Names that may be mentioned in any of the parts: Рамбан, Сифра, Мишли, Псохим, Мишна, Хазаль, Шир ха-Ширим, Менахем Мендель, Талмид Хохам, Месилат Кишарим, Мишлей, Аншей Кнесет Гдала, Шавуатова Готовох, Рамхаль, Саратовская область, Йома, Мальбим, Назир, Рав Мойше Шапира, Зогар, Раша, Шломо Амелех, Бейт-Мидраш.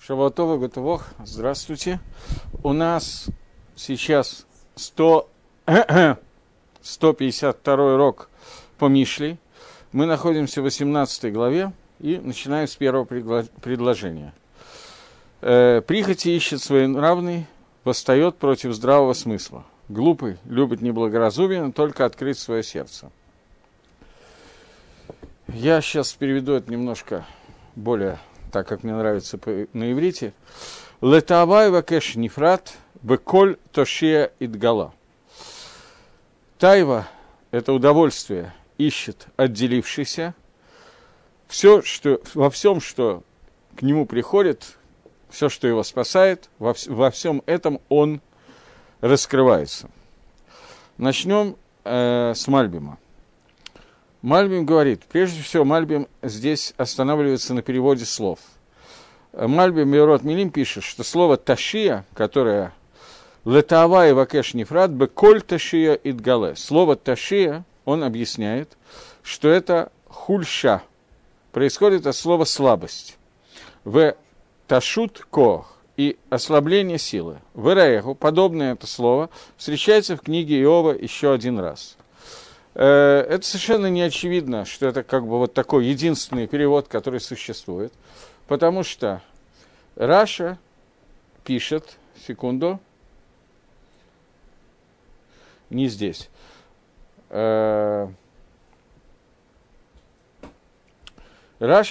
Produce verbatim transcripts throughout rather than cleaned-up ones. Шавуатова Готовох, здравствуйте. У нас сейчас сто, сто пятьдесят второй урок по Мишли. Мы находимся в восемнадцатой главе и начинаем с первого предложения. «Прихоти ищет своенравный, восстает против здравого смысла. Глупый любит неблагоразумие, но только открыть свое сердце». Я сейчас переведу это немножко более... так как мне нравится на иврите, «Летавай вакеш нефрат, беколь тошия идгала». Тайва – это удовольствие, ищет отделившийся. Все, что, во всем, что к нему приходит, все, что его спасает, во, во всем этом он раскрывается. Начнем э, с Мальбима. Мальбим говорит, прежде всего, Мальбим здесь останавливается на переводе слов. Мальбим Меорот Милим пишет, что слово «ташия», которое «летава и вакеш нефрат, беколь ташия идгале». Слово «ташия», он объясняет, что это «хульша». Происходит от слова «слабость». В «ташут кох» и «ослабление силы». В «эраэгу» подобное это слово встречается в книге Иова еще один раз. Это совершенно не очевидно, что это как бы вот такой единственный перевод, который существует, потому что Раша пишет, секунду, не здесь, Раша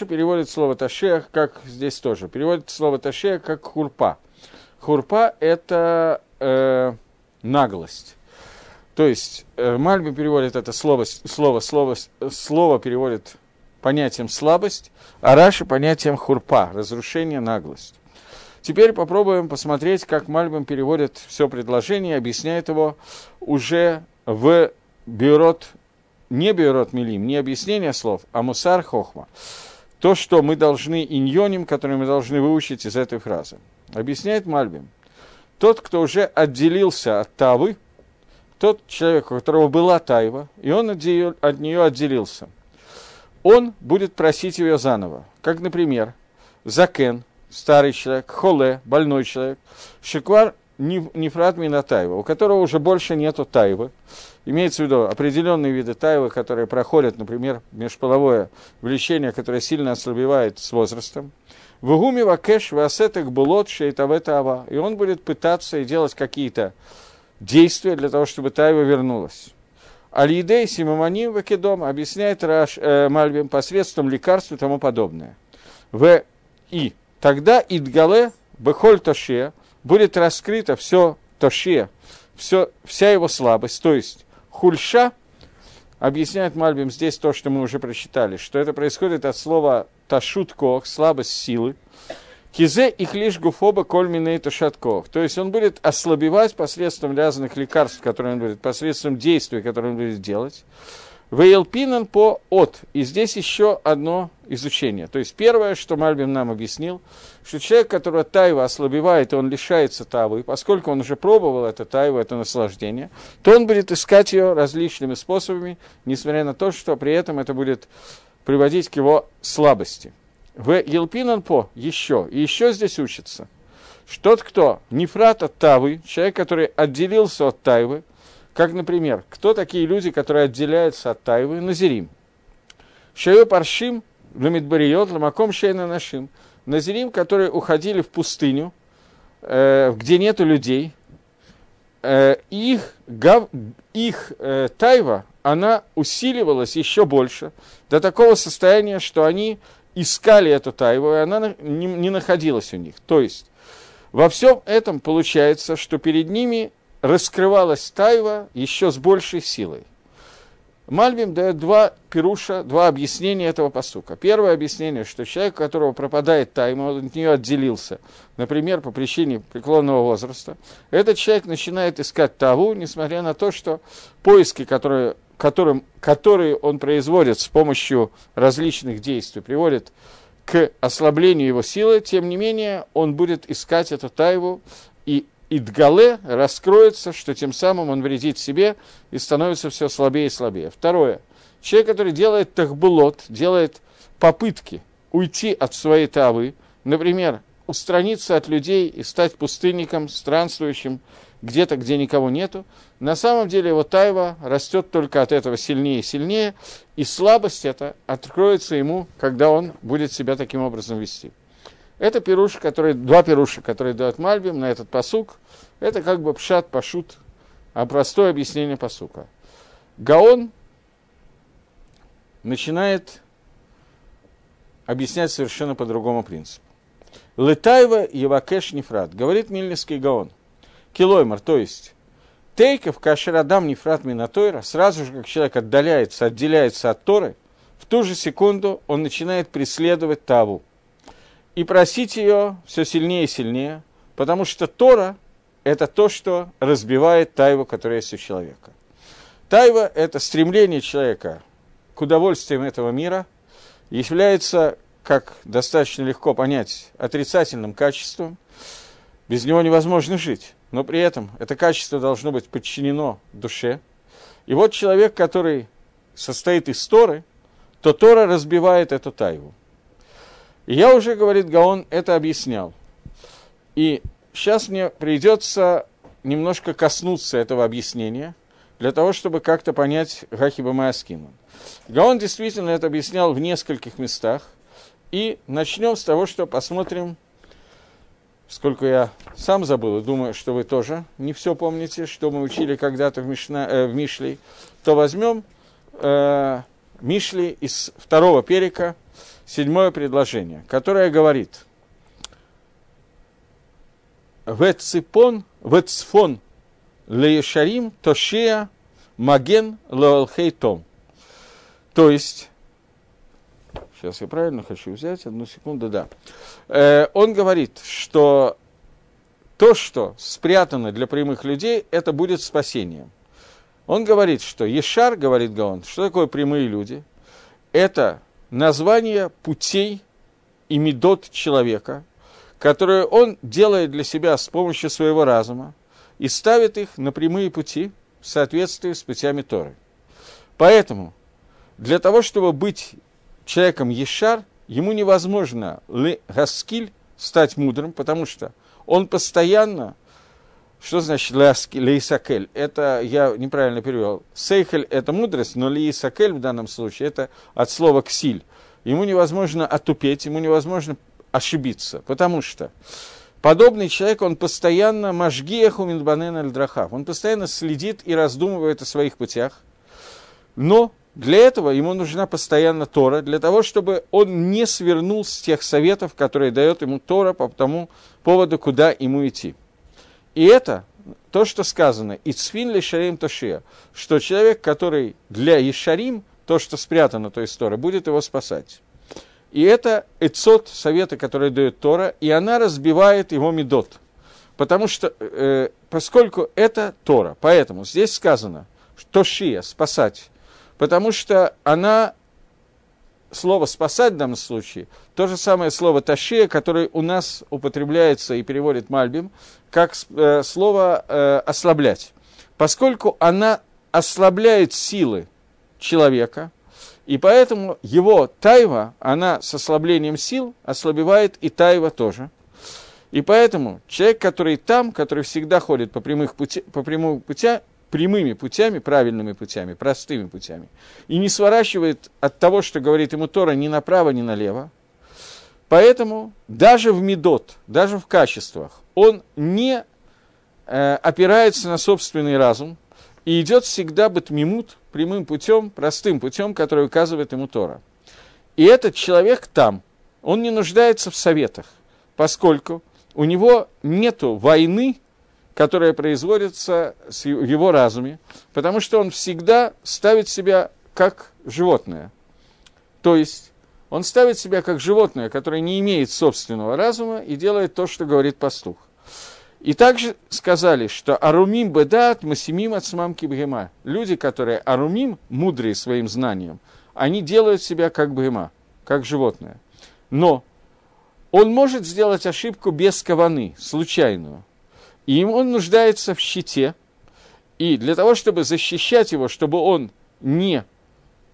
переводит слово «ташех», как здесь тоже, переводит слово «ташех» как «хурпа». «Хурпа» — это э, наглость. То есть Мальбим переводит это слово, слово, слово, слово переводит понятием слабость, а Раши понятием хурпа, разрушение, наглость. Теперь попробуем посмотреть, как Мальбим переводит все предложение и объясняет его уже в бюрот, не бюрот милим, не объяснение слов, а мусар хохма. То, что мы должны иньоним, который мы должны выучить из этой фразы. Объясняет Мальбим. Тот, кто уже отделился от тавы, тот человек, у которого была тайва, и он от нее отделился, он будет просить ее заново. Как, например, закен, старый человек, холе, больной человек, шиквар, нефрат мина тайва, у которого уже больше нету тайвы. Имеется в виду определенные виды тайвы, которые проходят, например, межполовое влечение, которое сильно ослабевает с возрастом. Вугуми вакеш васетек булот шейтавета ава. И он будет пытаться и делать какие-то действия для того, чтобы тайва вернулась. Аль-Идей, Симаманим, Вакедом объясняет Раш, э, Мальбим посредством лекарств и тому подобное. В И. Тогда Идгале, Бехоль Тоше, будет раскрыто все Тоше, все, вся его слабость. То есть Хульша, объясняет Мальбим здесь то, что мы уже прочитали, что это происходит от слова Ташут Кох, слабость силы. Кизе их лишь гуфоба кольмине ташаткох. То есть он будет ослабевать посредством разных лекарств, которые он будет, посредством действий, которые он будет делать. Вейлпинан по от. И здесь еще одно изучение. То есть первое, что Мальбим нам объяснил, что человек, которого тайва ослабевает, и он лишается тавы, поскольку он уже пробовал это тайву, это наслаждение, то он будет искать ее различными способами, несмотря на то, что при этом это будет приводить к его слабости. В Елпинан по еще, и еще здесь учится, что тот, кто нефрат от тавы, человек, который отделился от тайвы, как, например, кто такие люди, которые отделяются от тайвы? Назирим. Шею паршим, ламидбариот, ламаком шейна нашим. Назирим, которые уходили в пустыню, где нету людей, их, их тайва, она усиливалась еще больше, до такого состояния, что они... искали эту тайву, и она не находилась у них. То есть, во всем этом получается, что перед ними раскрывалась тайва еще с большей силой. Мальбим дает два пируша, два объяснения этого пасука. Первое объяснение, что человек, у которого пропадает тайва, он от нее отделился, например, по причине преклонного возраста, этот человек начинает искать таву, несмотря на то, что поиски, которые... Которым, которые он производит с помощью различных действий, приводит к ослаблению его силы, тем не менее он будет искать эту тайву, и идгале раскроется, что тем самым он вредит себе и становится все слабее и слабее. Второе. Человек, который делает тахбулот, делает попытки уйти от своей тавы, например, устраниться от людей и стать пустынником, странствующим, где-то, где никого нету. На самом деле его тайва растет только от этого сильнее и сильнее, и слабость эта откроется ему, когда он будет себя таким образом вести. Это пируш, который, два пируша, которые дает Мальбим на этот пасук, это как бы пшат, пашут, а простое объяснение пасука. Гаон начинает объяснять совершенно по другому принципу. Летайва Евакеш Нефрат, говорит Виленский Гаон. Килоймар, то есть тейков кашерадам нефрат минатойра, сразу же, как человек отдаляется, отделяется от Торы, в ту же секунду он начинает преследовать Таву и просить ее все сильнее и сильнее, потому что Тора – это то, что разбивает тайву, которая есть у человека. Тайва – это стремление человека к удовольствиям этого мира, является, как достаточно легко понять, отрицательным качеством, без него невозможно жить. Но при этом это качество должно быть подчинено душе. И вот человек, который состоит из Торы, то Тора разбивает эту тайву. И я уже, говорит Гаон, это объяснял. И сейчас мне придется немножко коснуться этого объяснения, для того, чтобы как-то понять Гахиба Мааскину. Гаон действительно это объяснял в нескольких местах. И начнем с того, что посмотрим, сколько я сам забыл, и думаю, что вы тоже не все помните, что мы учили когда-то в, Мишна, э, в Мишли, то возьмем э, Мишли из второго перека, седьмое предложение, которое говорит «Вецфон леешарим тошея маген лоалхейтом». То есть, сейчас я правильно хочу взять, одну секунду, да. Э, он говорит, что то, что спрятано для прямых людей, это будет спасением. Он говорит, что Ешар, говорит Гаон, что такое прямые люди? Это название путей и медот человека, которые он делает для себя с помощью своего разума и ставит их на прямые пути в соответствии с путями Торы. Поэтому для того, чтобы быть человеком Ешар, ему невозможно ле гаскиль стать мудрым, потому что он постоянно, что значит ле исакель, это я неправильно перевел, сейхель это мудрость, но ле исакель в данном случае это от слова ксиль, ему невозможно отупеть, ему невозможно ошибиться, потому что подобный человек, он постоянно машгиеху минбанен аль-драхав, он постоянно следит и раздумывает о своих путях, но для этого ему нужна постоянно Тора, для того, чтобы он не свернул с тех советов, которые дает ему Тора по тому поводу, куда ему идти. И это то, что сказано «Ицфин ли шарим тошия», что человек, который для Ешарим, то, что спрятано, то есть Тора, будет его спасать. И это эцот, советы, которые дает Тора, и она разбивает его медот, потому что, э, поскольку это Тора, поэтому здесь сказано «Тошия» – спасать. Потому что она, слово «спасать» в данном случае, то же самое слово «ташия», которое у нас употребляется и переводит Мальбим, как э, слово э, «ослаблять». Поскольку она ослабляет силы человека, и поэтому его тайва, она с ослаблением сил ослабевает и тайва тоже. И поэтому человек, который там, который всегда ходит по прямым пути, по прямым путям, прямыми путями, правильными путями, простыми путями, и не сворачивает от того, что говорит ему Тора, ни направо, ни налево. Поэтому даже в медот, даже в качествах, он не э, опирается на собственный разум и идет всегда бетмимут, прямым путем, простым путем, который указывает ему Тора. И этот человек там, он не нуждается в советах, поскольку у него нету войны, которое производится в его разуме, потому что он всегда ставит себя как животное. То есть он ставит себя как животное, которое не имеет собственного разума и делает то, что говорит пастух. И также сказали, что «арумим бедат масимим ацмам кибхема». Люди, которые арумим, мудрые своим знанием, они делают себя как бхема, как животное. Но он может сделать ошибку без каваны, случайную. И он нуждается в щите, и для того, чтобы защищать его, чтобы он не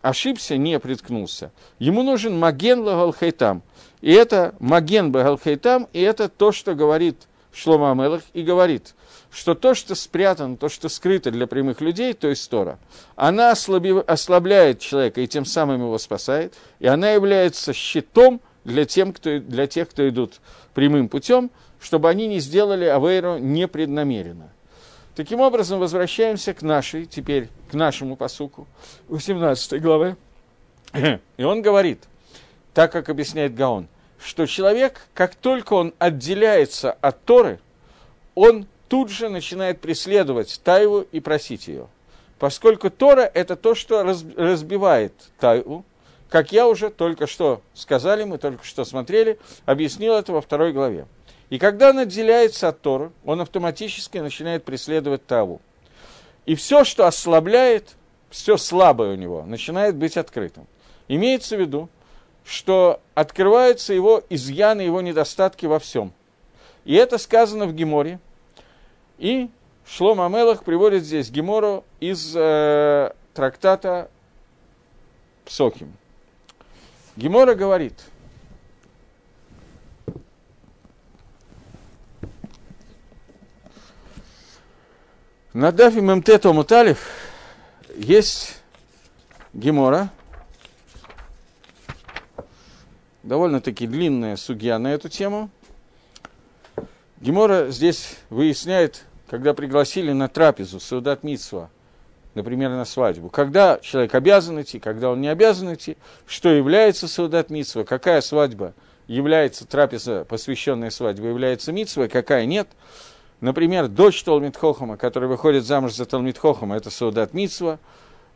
ошибся, не приткнулся. Ему нужен маген лагалхайтам. И это маген багалхайтам, и это то, что говорит Шломо Амелех, и говорит, что то, что спрятано, то, что скрыто для прямых людей, то есть Тора, она ослабляет человека и тем самым его спасает, и она является щитом для, тем, кто, для тех, кто идут прямым путем, чтобы они не сделали авейру непреднамеренно. Таким образом, возвращаемся к нашей, теперь к нашему пасуку, восемнадцатой главы. И он говорит, так как объясняет Гаон, что человек, как только он отделяется от Торы, он тут же начинает преследовать тайву и просить ее. Поскольку Тора – это то, что разбивает тайву, как я уже только что сказали, мы только что смотрели, объяснил это во второй главе. И когда он отделяется от Торы, он автоматически начинает преследовать Таву. И все, что ослабляет, все слабое у него, начинает быть открытым. Имеется в виду, что открываются его изъяны, его недостатки во всем. И это сказано в Геморе. И Шломо Амелех приводит здесь Гемору из э, трактата Псохим. Гемора говорит... На дафе мемте тому талев есть Гемора, довольно-таки длинная сугья на эту тему. Гемора здесь выясняет, когда пригласили на трапезу сеудат мицва, например, на свадьбу, когда человек обязан идти, когда он не обязан идти, что является сеудат мицва, какая свадьба является, трапеза, посвященная свадьбе, является мицвой, какая нет. Например, дочь Талмид-Хохама, которая выходит замуж за Талмид-Хохама, это сеудат мицва.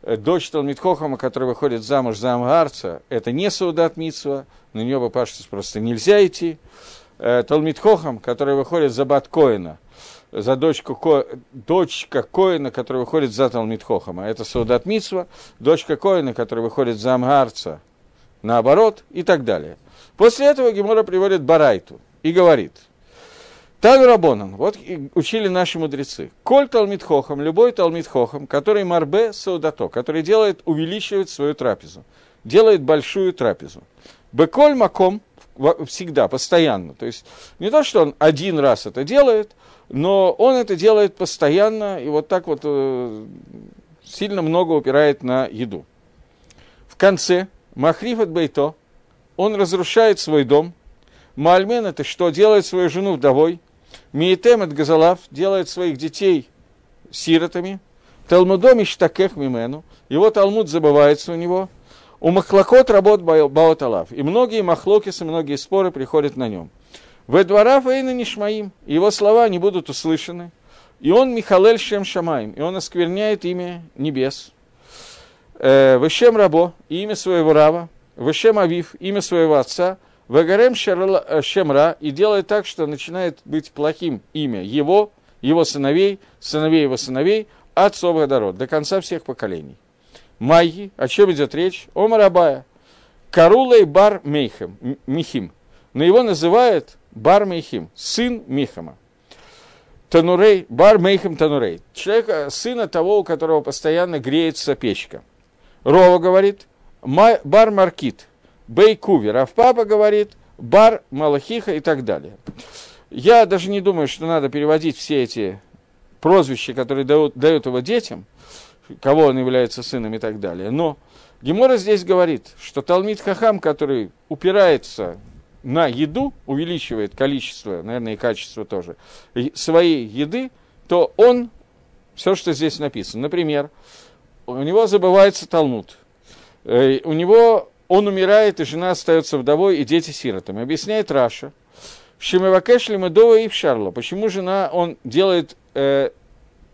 Дочь Талмид-Хохама, которая выходит замуж за амгарца, это не сеудат мицва. На нее бы пашут просто нельзя идти. Талмид-Хохам, который выходит за бат Коэна, за дочку Ко... дочка Коэна, которая выходит за Талмид-Хохама, это сеудат мицва. Дочка Коэна, которая выходит за амгарца, наоборот, и так далее. После этого Гемора приводит Барайту и говорит... Тану Рабонан, вот учили наши мудрецы. Коль Талмид Хохам, любой Талмид Хохам, который марбе саудато, который делает, увеличивает свою трапезу, делает большую трапезу. Беколь маком всегда, постоянно. То есть не то, что он один раз это делает, но он это делает постоянно и вот так вот сильно много упирает на еду. В конце Махриф от Бейто, он разрушает свой дом. Маальмен это что? Делает свою жену вдовой. Миетем от Газалав делает своих детей сиротами, Талмудом иштакех мимену, его Талмуд забывается у него, у махлокот работ баоталав, и многие махлокисы, многие споры приходят на нем. Ве дворав эйна нишмаим, его слова не будут услышаны, и он михалель шем шамаим, и он оскверняет имя небес. Ве шем рабо, имя своего рава, ве шем авив, имя своего отца, Вагарем Шемра, и делает так, что начинает быть плохим имя его, его сыновей, сыновей его сыновей, от Соба Гадарот, до конца всех поколений. Майи, о чем идет речь? Омар Абая. Карулей бар Мейхем, Михим. Но его называют бар Мейхим, сын Михама. Танурей, бар Мейхем Танурей. Человека, сына того, у которого постоянно греется печка. Рова говорит, бар Маркит. Бейкувер, а в папа говорит, бар, малахиха и так далее. Я даже не думаю, что надо переводить все эти прозвища, которые дают, дают его детям, кого он является сыном и так далее. Но Гемора здесь говорит, что Талмид Хахам, который упирается на еду, увеличивает количество, наверное, и качество тоже, своей еды, то он, все, что здесь написано, например, у него забывается Талмуд, у него... Он умирает, и жена остается вдовой, и дети сиротами. Объясняет Раша. Шимевакеш Лимедова и в Шарло. Почему жена, он делает э,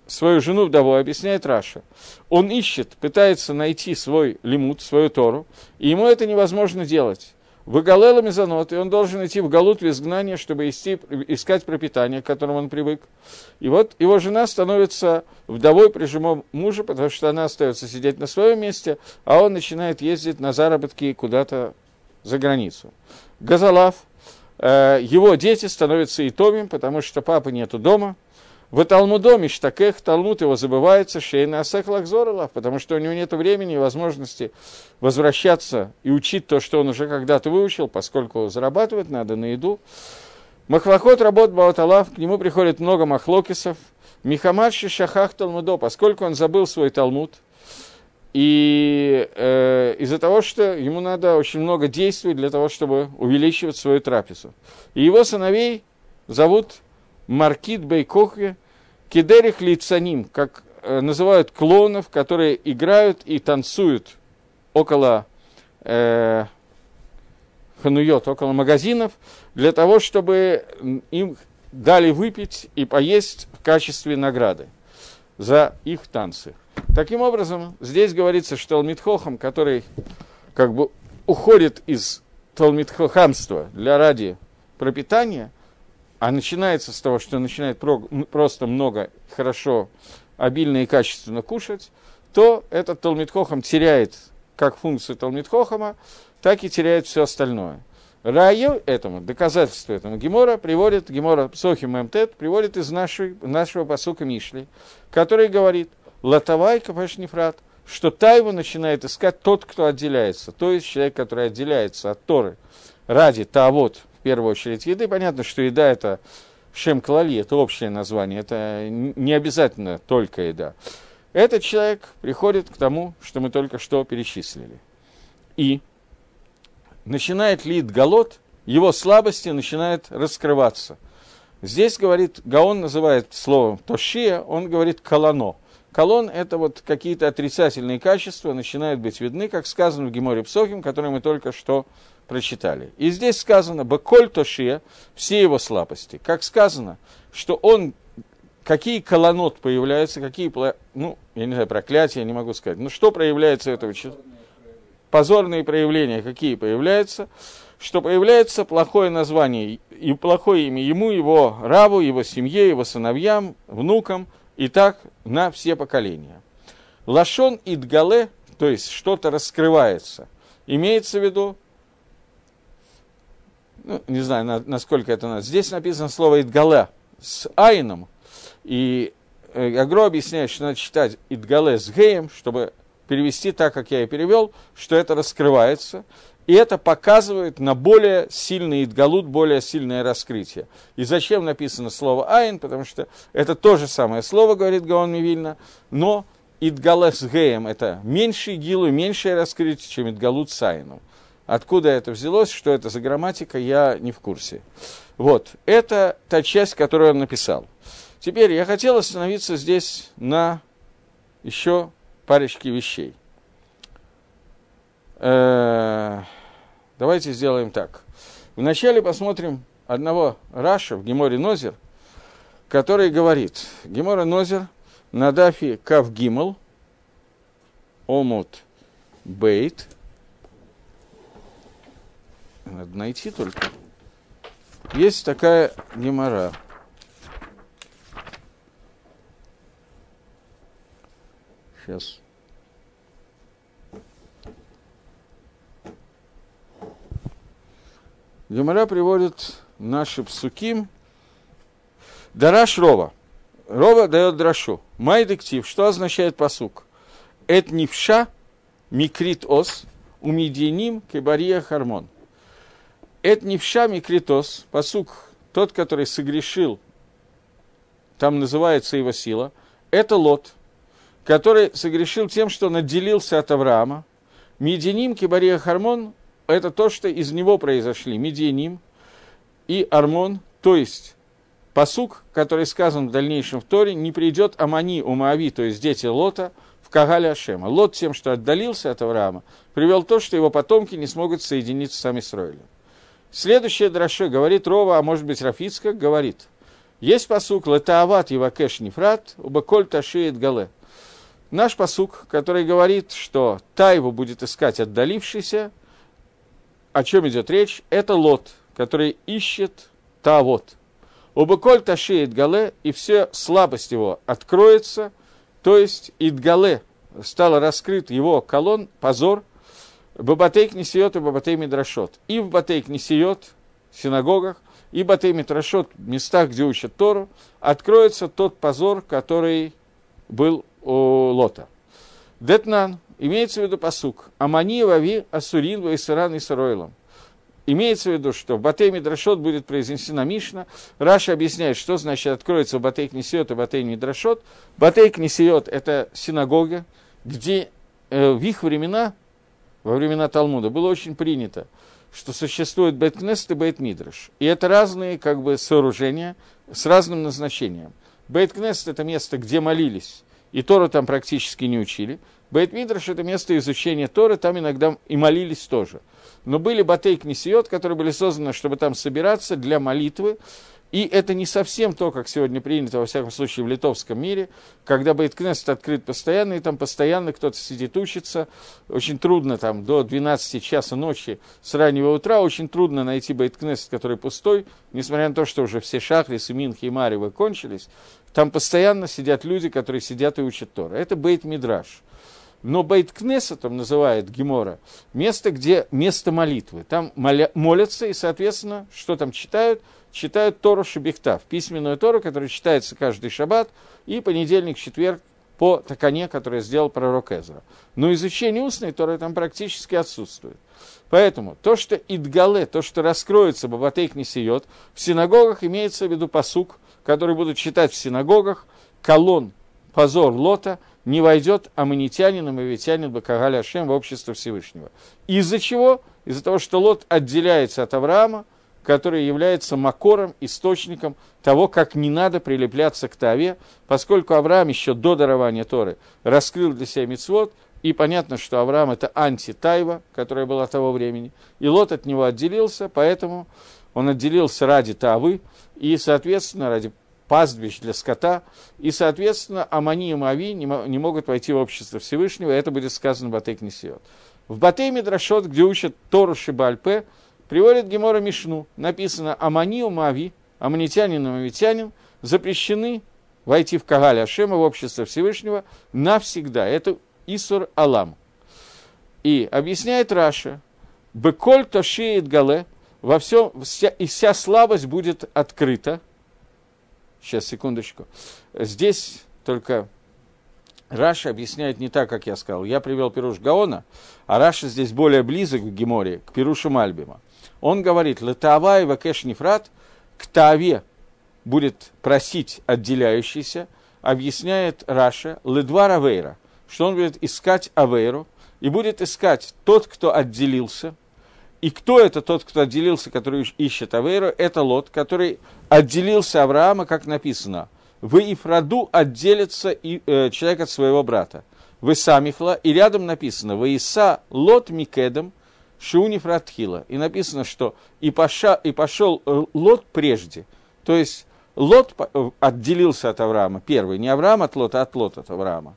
свою жену вдовой, объясняет Раша. Он ищет, пытается найти свой лимуд, свою Тору, и ему это невозможно делать. Выгалела мезонот, и он должен идти в галут, в изгнание, чтобы идти, искать пропитание, к которому он привык. И вот его жена становится вдовой прижимом мужа, потому что она остается сидеть на своем месте, а он начинает ездить на заработки куда-то за границу. Газалав, его дети становятся итомим, потому что папы нету дома. В Талмудом Иштакех, Талмуд его забывается, Шейна Асех Лахзорелах, потому что у него нет времени и возможности возвращаться и учить то, что он уже когда-то выучил, поскольку зарабатывать надо на еду. Махлахот работ Баоталав, к нему приходит много махлокисов. Михамадши Шахах Талмудо, поскольку он забыл свой Талмуд, и э, из-за того, что ему надо очень много действий для того, чтобы увеличивать свою трапезу. И его сыновей зовут Маркит Бейкохе, Кедерих Лицаним, как э, называют клоунов, которые играют и танцуют около э, хануйот, около магазинов, для того, чтобы им дали выпить и поесть в качестве награды за их танцы. Таким образом, здесь говорится, что Талмид Хохам, который как бы уходит из Талмид Хохамства для ради пропитания, а начинается с того, что начинает просто много, хорошо, обильно и качественно кушать, то этот Талмид Хохам теряет как функцию Талмид Хохама, так и теряет все остальное. Раю этому, доказательство этому Гемора приводит, Гемора Псохим Мемтет приводит из нашей, нашего пасука Мишли, который говорит, Латавай Капаш Нефрат, что тайву начинает искать тот, кто отделяется, то есть человек, который отделяется от Торы ради Таавот, в первую очередь еды. Понятно, что еда это Шем Клали, это общее название, это не обязательно только еда. Этот человек приходит к тому, что мы только что перечислили. И начинает лит галот, его слабости начинают раскрываться. Здесь, говорит, Гаон называет словом тошия, он говорит колоно. Колон – это вот какие-то отрицательные качества, начинают быть видны, как сказано в Геморе Псохим, который мы только что прочитали. И здесь сказано «баколь тошия» – все его слабости. Как сказано, что он, какие колонот появляются, какие, ну, я не знаю, проклятия, я не могу сказать, но что проявляется этого человека? Позорные проявления, какие появляются, что появляется плохое название, и плохое имя ему, его рабу, его семье, его сыновьям, внукам, и так на все поколения. Лашон идгале, то есть что-то раскрывается, имеется в виду, ну, не знаю, на, насколько это надо, здесь написано слово идгале с айном, и Агро объясняет, что надо читать идгале с геем, чтобы перевести так, как я и перевел, что это раскрывается, и это показывает на более сильный идгалут, более сильное раскрытие. И зачем написано слово «айн», потому что это то же самое слово, говорит Гаон Мивильна, но идгалес геем – это меньше идгилу, меньшее раскрытие, чем идгалут с айном. Откуда это взялось, что это за грамматика, я не в курсе. Вот, это та часть, которую он написал. Теперь я хотел остановиться здесь на еще... парочки вещей. Э-э- давайте сделаем так. Вначале посмотрим одного Раша в Геморе Нозир, который говорит, Гемора Нозир на дафе Кавгимл, Омут Бейт. Надо найти только. Есть такая Гемора. Сейчас. Гемора приводит наши псуким. Дараш Рова. Рова дает драшу. Май дектив. Что означает пасук? Эт нивша микрит ос умиденим кебария хармон. Эт нивша микрит ос. Пасук, тот, который согрешил, там называется его сила, это Лот, который согрешил тем, что он отделился от Авраама. Медианим, Кибария, Хармон – это то, что из него произошли. Медианим и Армон, то есть пасук, который сказан в дальнейшем в Торе, не придет Амани, Умаави, то есть дети Лота, в Кагале Ашема. Лот тем, что отдалился от Авраама, привел то, что его потомки не смогут соединиться с Амисроилем. Следующее драша говорит Рова, а может быть Рафицка, говорит. Есть пасук Латаават, Евакеш, Нефрат, Убаколь, Ташеет, Гале. Наш пасук, который говорит, что тайву будет искать отдалившийся, о чем идет речь, это Лот, который ищет Таавот. Убыколь таши Идгале, и все слабость его откроется, то есть Идгале стало раскрыт его колон, позор, Бабатейк Несиот и Бабатей Мидрашот. И в Батейк Несиот в синагогах, и Батей-Мидрашот, в местах, где учат Тору, откроется тот позор, который был у Лота. Детнан, имеется в виду пасук, Амани вави асурин ваисаран и саройлом. Имеется в виду, что в Батей-Мидрашот будет произнесена Мишна. Раша объясняет, что значит откроется Батей-Кнесет и Батей-Мидрашот. Батей-Кнесет – это синагога, где э, в их времена, во времена Талмуда, было очень принято, что существует Бейт-Кнесет и Бейт-Мидраш. И это разные как бы сооружения с разным назначением. Бейт-Кнесет – это место, где молились, и Тору там практически не учили. Бейт-Мидраш – это место изучения Торы, там иногда и молились тоже. Но были Батей-Кнесет, которые были созданы, чтобы там собираться для молитвы. И это не совсем то, как сегодня принято, во всяком случае, в литовском мире, когда Бейт-Кнесет открыт постоянно, и там постоянно кто-то сидит, учится. Очень трудно там до двенадцати часа ночи с раннего утра, очень трудно найти Бейт-Кнесет, который пустой, несмотря на то, что уже все шахрисы, минхи и маревы кончились. Там постоянно сидят люди, которые сидят и учат Тора. Это Бейт-Мидраш. Но Бейт-Кнесетом называет Гемора место, где место молитвы. Там моля, молятся, и, соответственно, что там читают? Читают Тору Шебихтав, письменную Тору, которая читается каждый шаббат, и понедельник, четверг по Такане, которое сделал пророк Эзра. Но изучение устной Торы там практически отсутствует. Поэтому то, что Идгале, то, что раскроется, Батей-Кнесет, в синагогах имеется в виду пасук, который будут читать в синагогах, колон, позор Лота, не войдет аммонитянин и мавитянин Бакагаль Ашем в общество Всевышнего. Из-за чего? Из-за того, что Лот отделяется от Авраама, который является макором, источником того, как не надо прилепляться к Таве, поскольку Авраам еще до дарования Торы раскрыл для себя мицвот, и понятно, что Авраам – это анти-Тайва, которая была того времени, и Лот от него отделился, поэтому он отделился ради Тавы и, соответственно, ради пастбищ для скота, и, соответственно, Амани и Моави не могут войти в общество Всевышнего, и это будет сказано в Батей-Кнесет. В Батей-Мидрашот, где учат Тору Шибальпе, приводит Гемора Мишну, написано «Амани и Моави», аммонитянин и моавитянин, запрещены войти в Кагаль Ашема, в общество Всевышнего, навсегда. Это Исур Алам. И объясняет Раша, «Беколь тоши идгале», во всем, вся, и вся слабость будет открыта. Сейчас, секундочку. Здесь только Раша объясняет не так, как я сказал. Я привел Пируш Гаона, а Раша здесь более близок к Геморе, к Пирушу Мальбима. Он говорит, «Латавай вакеш нефрат», к Тааве будет просить отделяющийся, объясняет Раша, «Ледвар авейра», что он будет искать авейру, и будет искать тот, кто отделился. И кто это тот, кто отделился, который ищет авейру? Это Лот, который отделился Авраама, как написано. В Ифраду отделится и, э, человек от своего брата. В Исамихла, и рядом написано, в Иса Лот Микедом Шунифратхила. И написано, что и, поша, и пошел Лот прежде. То есть Лот отделился от Авраама первый. Не Авраам от Лота, а от Лота от Авраама.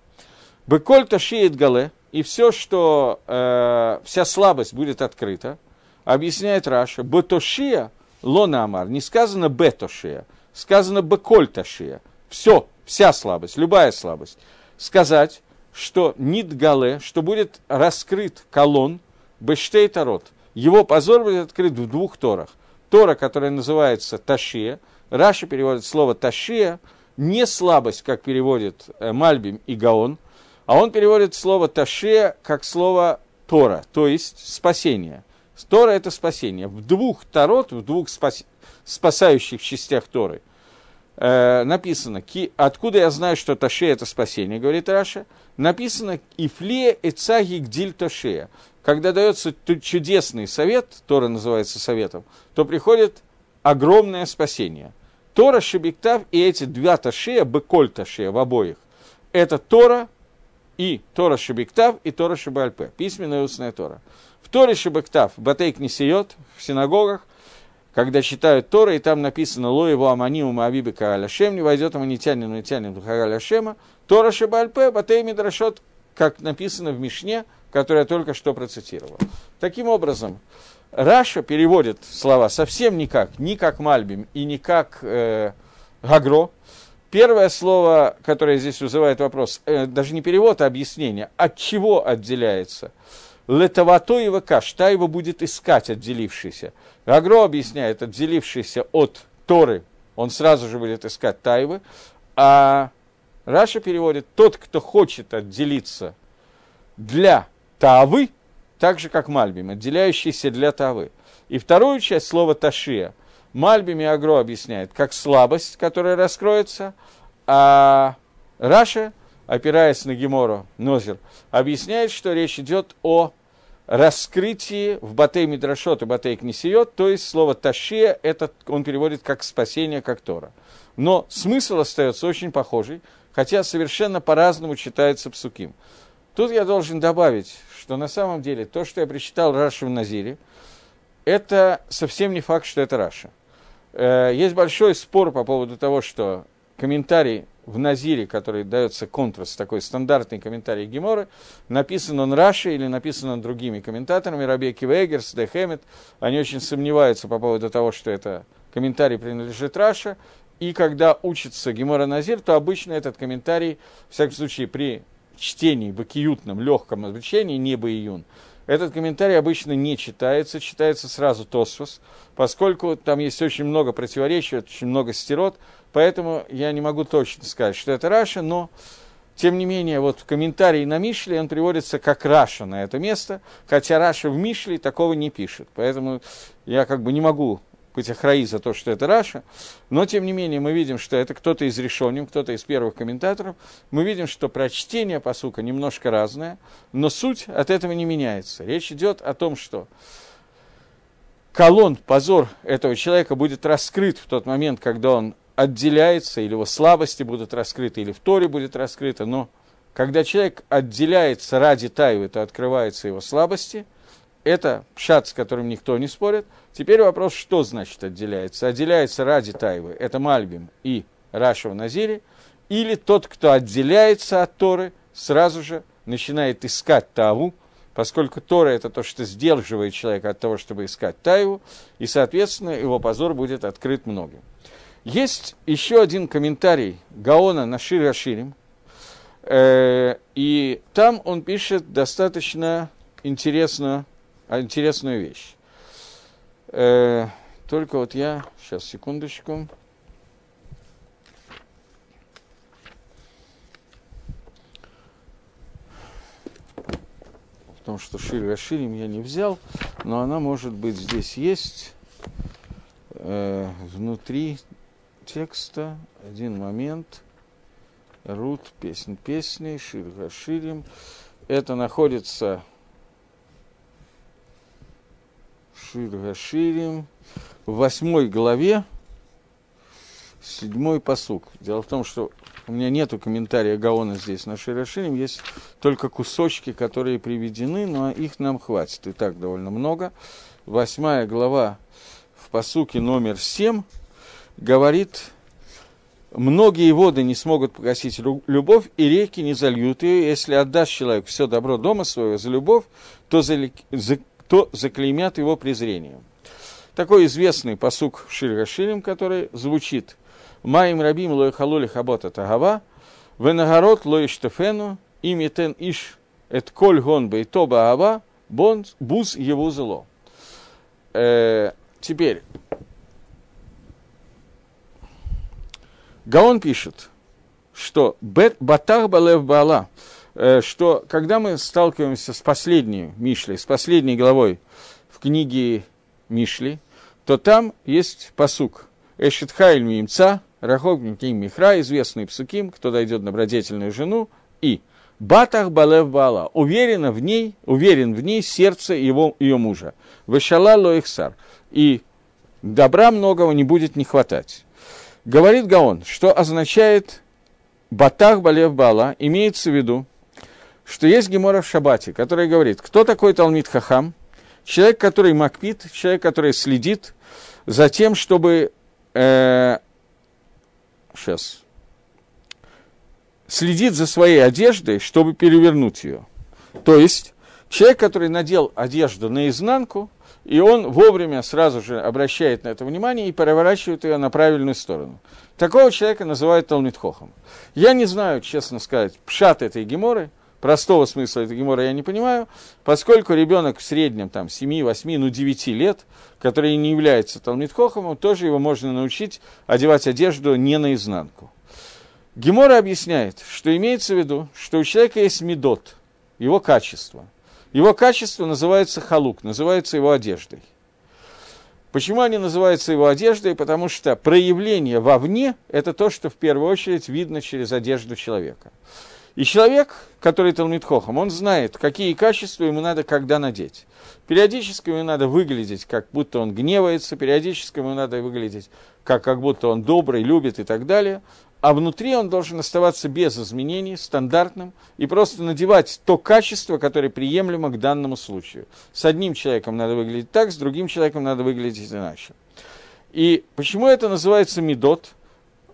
Беколь таши идгале, и все, что э, вся слабость будет открыта. Объясняет Раша, «Бетошия лона амар», не сказано «бетошия», сказано «бекольтошия». Все, вся слабость, любая слабость. Сказать, что «нидгале», что будет раскрыт колон «бештей тарот». Его позор будет открыт в двух Торах. Тора, которая называется «ташия», Раша переводит слово «ташия», не слабость, как переводит Мальбим и Гаон, а он переводит слово «ташия» как слово «тора», то есть «спасение». Тора – это спасение. В двух Торот, в двух спас... спасающих частях Торы э, написано, ки... откуда я знаю, что Ташея – это спасение, говорит Раша, написано «Ифле эцаги гдиль Ташея». Когда дается чудесный совет, Тора называется советом, то приходит огромное спасение. Тора, Шебиктав и эти два Ташея, Беколь Ташея в обоих, это Тора и Тора Шебиктав и Тора Шебальпе, письменная и устная Тора. В Торе Шебектав, Батей-Кнесет, в синагогах, когда читают Торы, и там написано «Ло его аманиу маавиби кааля Ашем», не войдет аманитянин, манитянин в кааля Ашема, Тора Шебальпе, Батей-Мидрашот, как написано в Мишне, которую я только что процитировал. Таким образом, Раша переводит слова совсем никак, не как Мальбим и не как э, Гагро. Первое слово, которое здесь вызывает вопрос, э, даже не перевод, а объяснение, от чего отделяется Летаватоева каш, та его будет искать, отделившийся. Агро объясняет, отделившийся от Торы, он сразу же будет искать Таивы, а Раша переводит, тот, кто хочет отделиться для Таавы, так же, как Мальбим, отделяющийся для Таавы. И вторую часть слова Ташия Мальбим и Агро объясняет, как слабость, которая раскроется, а Раша, опираясь на Гемору, Назир, объясняет, что речь идет о раскрытии в Батей-Мидрашот и Батей-Кнесиот, то есть слово «ташия» это он переводит как «спасение», как «Тора». Но смысл остается очень похожий, хотя совершенно по-разному читается псуким. Тут я должен добавить, что на самом деле то, что я прочитал Раши в Назире, это совсем не факт, что это Раша. Есть большой спор по поводу того, что комментарий в Назире, который дается контраст, такой стандартный комментарий Геморы, написан он Рашей или написан он другими комментаторами, Раби Акива Эгерс, Де Хэммет, они очень сомневаются по поводу того, что это комментарий принадлежит Раше, и когда учится Гемора Назир, то обычно этот комментарий, в всяком случае, при чтении, бакиютном, легком обучении, не баиюн, этот комментарий обычно не читается, читается сразу Тосфос, поскольку там есть очень много противоречий, очень много стирот, поэтому я не могу точно сказать, что это Раша, но, тем не менее, вот в комментарии на Мишли он приводится как Раша на это место, хотя Раша в Мишли такого не пишет, поэтому я как бы не могу быть ахраи за то, что это Раша, но, тем не менее, мы видим, что это кто-то из решоним, кто-то из первых комментаторов, мы видим, что прочтение пасука немножко разное, но суть от этого не меняется. Речь идет о том, что колон, позор этого человека будет раскрыт в тот момент, когда он отделяется, или его слабости будут раскрыты, или в Торе будет раскрыто, но когда человек отделяется ради Таивы, то открываются его слабости. Это пшат, с которым никто не спорит. Теперь вопрос, что значит отделяется. Отделяется ради Таивы, это Мальбим и Раша в Назире. Или тот, кто отделяется от Торы, сразу же начинает искать Тааву, поскольку Тора – это то, что сдерживает человека от того, чтобы искать Таиву, и, соответственно, его позор будет открыт многим. Есть еще один комментарий Гаона на Шир ха-Ширим, и там он пишет достаточно интересную интересную вещь. Э, только вот я... Сейчас, секундочку. Потому что Шир ха-Ширим я не взял, но она, может быть, здесь есть. Э, внутри текста. Один момент. Рут, песнь песней, Шир ха-Ширим. Это находится... Шир ха-Ширим, в восьмой главе, седьмой пасук. Дело в том, что у меня нету комментария Гаона здесь на Шир ха-Ширим, есть только кусочки, которые приведены, но их нам хватит, и так довольно много. Восьмая глава в пасуке номер семь говорит, многие воды не смогут погасить любовь, и реки не зальют ее, если отдаст человек все добро дома своего за любовь, то за то заклеймят его презрением. Такой известный пасук Шир ха-Ширим, который звучит «Маим рабим ло эхалули хабота тагава, венагород ло иштефену, им итен иш эт коль гон бейто баава, буз его зло». Э, теперь, Гаон пишет, что «Батах балев баала», что когда мы сталкиваемся с последней Мишлей, с последней главой в книге Мишли, то там есть пасук «Эшет хайль миимца, рахок миким михра», известный псуким, кто дойдет на добродетельную жену, и «Батах балев баала», уверен в ней, уверен в ней сердце его, ее мужа, «Вешала лоихсар», и добра многого не будет не хватать. Говорит Гаон, что означает «Батах балев баала», имеется в виду, что есть гемора в Шаббате, которая говорит, кто такой Талмид Хахам? Человек, который макпит, человек, который следит за тем, чтобы... Э, сейчас. Следит за своей одеждой, чтобы перевернуть ее. То есть, человек, который надел одежду наизнанку, и он вовремя сразу же обращает на это внимание и переворачивает ее на правильную сторону. Такого человека называют Талмид Хохам. Я не знаю, честно сказать, пшат этой геморы, Простого смысла этого гемора я не понимаю, поскольку ребенок в среднем там, семи-восьми, ну девяти лет, который не является Талмид Хохамом, тоже его можно научить одевать одежду не наизнанку. Гемора объясняет, что имеется в виду, что у человека есть медот, его качество. Его качество называется халук, называется его одеждой. Почему они называются его одеждой? Потому что проявление вовне – это то, что в первую очередь видно через одежду человека. И человек, который Талмид Хохам, он знает, какие качества ему надо когда надеть. Периодически ему надо выглядеть, как будто он гневается, периодически ему надо выглядеть, как, как будто он добрый, любит и так далее. А внутри он должен оставаться без изменений, стандартным, и просто надевать то качество, которое приемлемо к данному случаю. С одним человеком надо выглядеть так, с другим человеком надо выглядеть иначе. И почему это называется медот?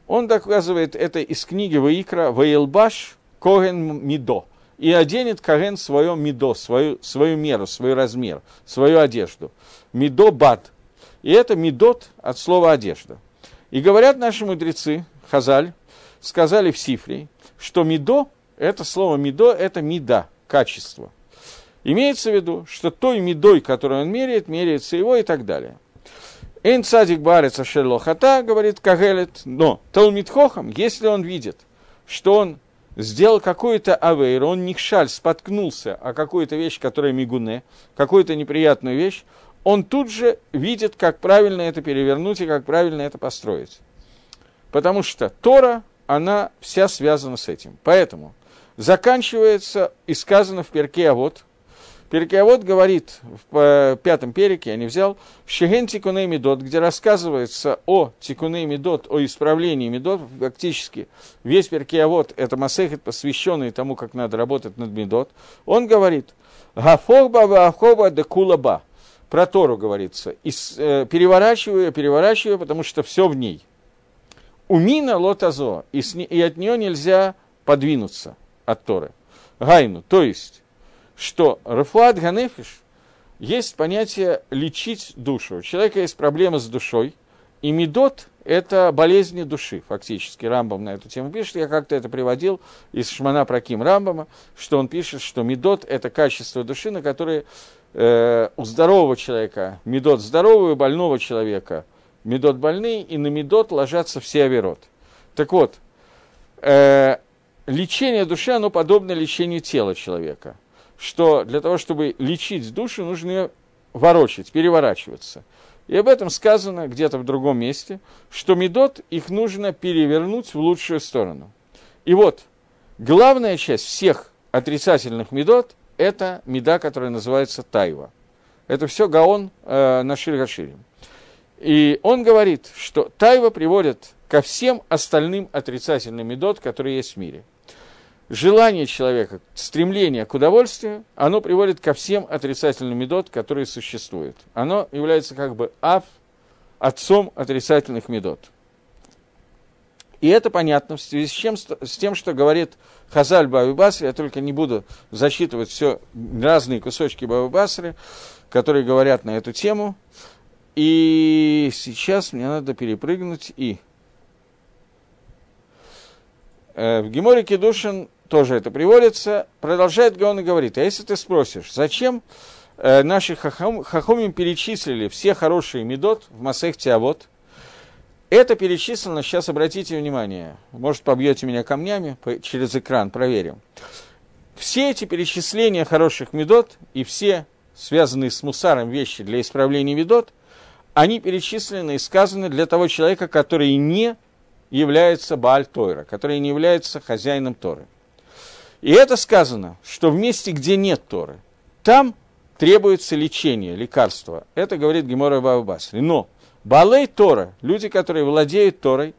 Он доказывает это из книги Ваикра «Ваэлбаш», Коген Мидо. И оденет Коген свое Мидо, свою, свою меру, свой размер, свою одежду. Мидо бад. И это Мидот от слова одежда. И говорят наши мудрецы, Хазаль, сказали в Сифре, что Мидо, это слово Мидо, это Мида, качество. Имеется в виду, что той Мидой, которую он меряет, меряется его и так далее. Эйн цадик баарец ашер ло хата, говорит Кагелет, но Талмид Хохам, если он видит, что он сделал какой-то авейр, он нихшаль, споткнулся о какую-то вещь, которая мигуне, какую-то неприятную вещь, он тут же видит, как правильно это перевернуть и как правильно это построить. Потому что Тора, она вся связана с этим. Поэтому заканчивается и сказано в Перке Авот. Перке Авот говорит в пятом переке, я не взял, «Шеген тикуней медот», где рассказывается о тикуней медот, о исправлении медот. Фактически весь Перке Авот – это масехет, посвященный тому, как надо работать над медот. Он говорит «Гафохба ваахоба де кулаба». Про Тору говорится. Переворачиваю, переворачиваю, потому что все в ней. Умина лотазо, и, не, и от нее нельзя подвинуться от Торы. Гайну, то есть, что Рафуат Ганефиш, есть понятие лечить душу. У человека есть проблемы с душой, и медот – это болезни души, фактически. Рамбам на эту тему пишет, я как-то это приводил из Шмана Праким Рамбама, что он пишет, что медот – это качество души, на которое... У здорового человека медот здоровый, у больного человека медот больный, и на медот ложатся все аверот. Так вот, э, лечение души, оно подобно лечению тела человека, что для того, чтобы лечить душу, нужно ее ворочать, переворачиваться. И об этом сказано где-то в другом месте, что медот, их нужно перевернуть в лучшую сторону. И вот, главная часть всех отрицательных медот, это меда, которая называется Тайва. Это все Гаон э, на Шир ха-Ширим. И он говорит, что Тайва приводит ко всем остальным отрицательным медот, которые есть в мире. Желание человека, стремление к удовольствию, оно приводит ко всем отрицательным медот, которые существуют. Оно является как бы ав, отцом отрицательных медот. И это понятно в связи с, чем, с тем, что говорит Хазаль Баби Басри, я только не буду зачитывать все разные кусочки Баби Басри, которые говорят на эту тему. И сейчас мне надо перепрыгнуть и... В Геморе Кедушин тоже это приводится. Продолжает Гаон и говорит, а если ты спросишь, зачем наши хахам, хахамим перечислили все хорошие медот в Масехте Авот? Это перечислено, сейчас обратите внимание, может, побьете меня камнями через экран, проверим. Все эти перечисления хороших медот и все связанные с мусаром вещи для исправления медот, они перечислены и сказаны для того человека, который не является Бааль Тойра, который не является хозяином Торы. И это сказано, что в месте, где нет Торы, там требуется лечение, лекарство. Это говорит Гемора Баба Басри. Но Баалей Тора, люди, которые владеют Торой,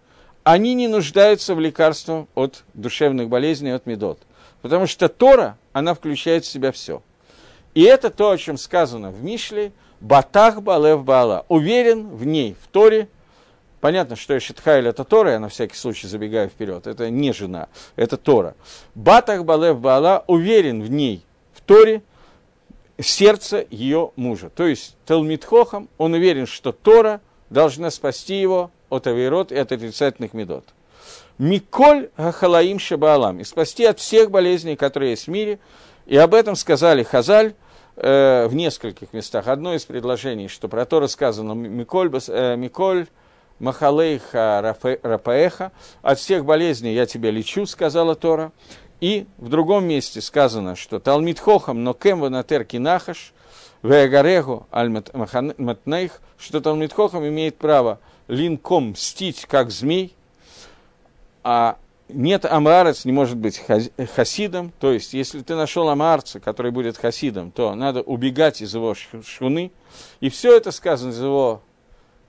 они не нуждаются в лекарствах от душевных болезней, от медот. Потому что Тора, она включает в себя все. И это то, о чем сказано в Мишле, «Батах Баалев Баала», уверен в ней, в Торе. Понятно, что Эшетхайль – это Тора, я на всякий случай забегаю вперед, это не жена, это Тора. «Батах Баалев Баала», уверен в ней, в Торе, сердце ее мужа. То есть Талмид Хохам, он уверен, что Тора – должна спасти его от авейрот и от отрицательных медот. Миколь Хахалаим Шабаалам, и спасти от всех болезней, которые есть в мире. И об этом сказали Хазаль э, в нескольких местах. Одно из предложений, что про то рассказано Миколь, э, Миколь Махалейха Рапаэха, от всех болезней я тебя лечу, сказала Тора. И в другом месте сказано, что Талмит Хохам, но кем ванатер кинахаш, веагарегу аль-матнейх, что Талмит Хохам имеет право линком мстить, как змей, а нет амаарец, не может быть хасидом, то есть, если ты нашел амаарца, который будет хасидом, то надо убегать из его шхуны, и все это сказано из его,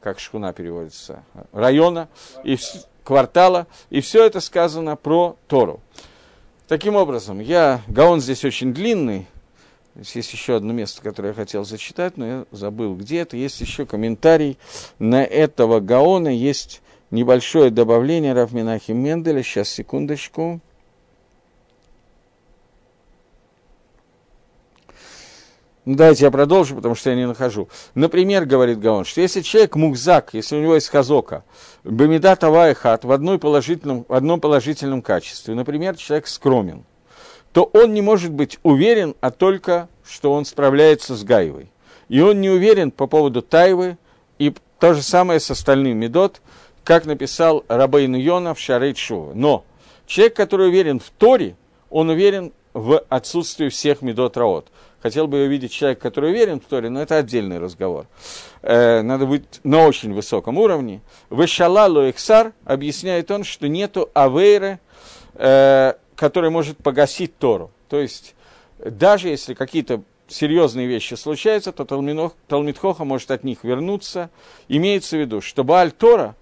как шхуна переводится, района, и квартала, и все это сказано про Тору. Таким образом, я, Гаон здесь очень длинный, здесь есть еще одно место, которое я хотел зачитать, но я забыл где это, есть еще комментарий на этого Гаона, есть небольшое добавление Рав Менахи Менделя, сейчас, секундочку. Ну, давайте я продолжу, потому что я не нахожу. Например, говорит Гаон, что если человек мукзак, если у него есть хазока, бемида тава и хат в одной положительном, в одном положительном качестве, например, человек скромен, то он не может быть уверен, а только, что он справляется с Гаевой. И он не уверен по поводу Тайвы, и то же самое с остальным медот, как написал Рабейну Йона в Шарей Тшува. Но человек, который уверен в Торе, он уверен в отсутствии всех медот раот. Хотел бы увидеть человека, который уверен в Торе, но это отдельный разговор. Э, надо быть на очень высоком уровне. Вешалалу Эксар, объясняет он, что нету авейры, э, который может погасить Тору. То есть, даже если какие-то серьезные вещи случаются, то Талмид Хоха может от них вернуться. Имеется в виду, что Бааль Тора,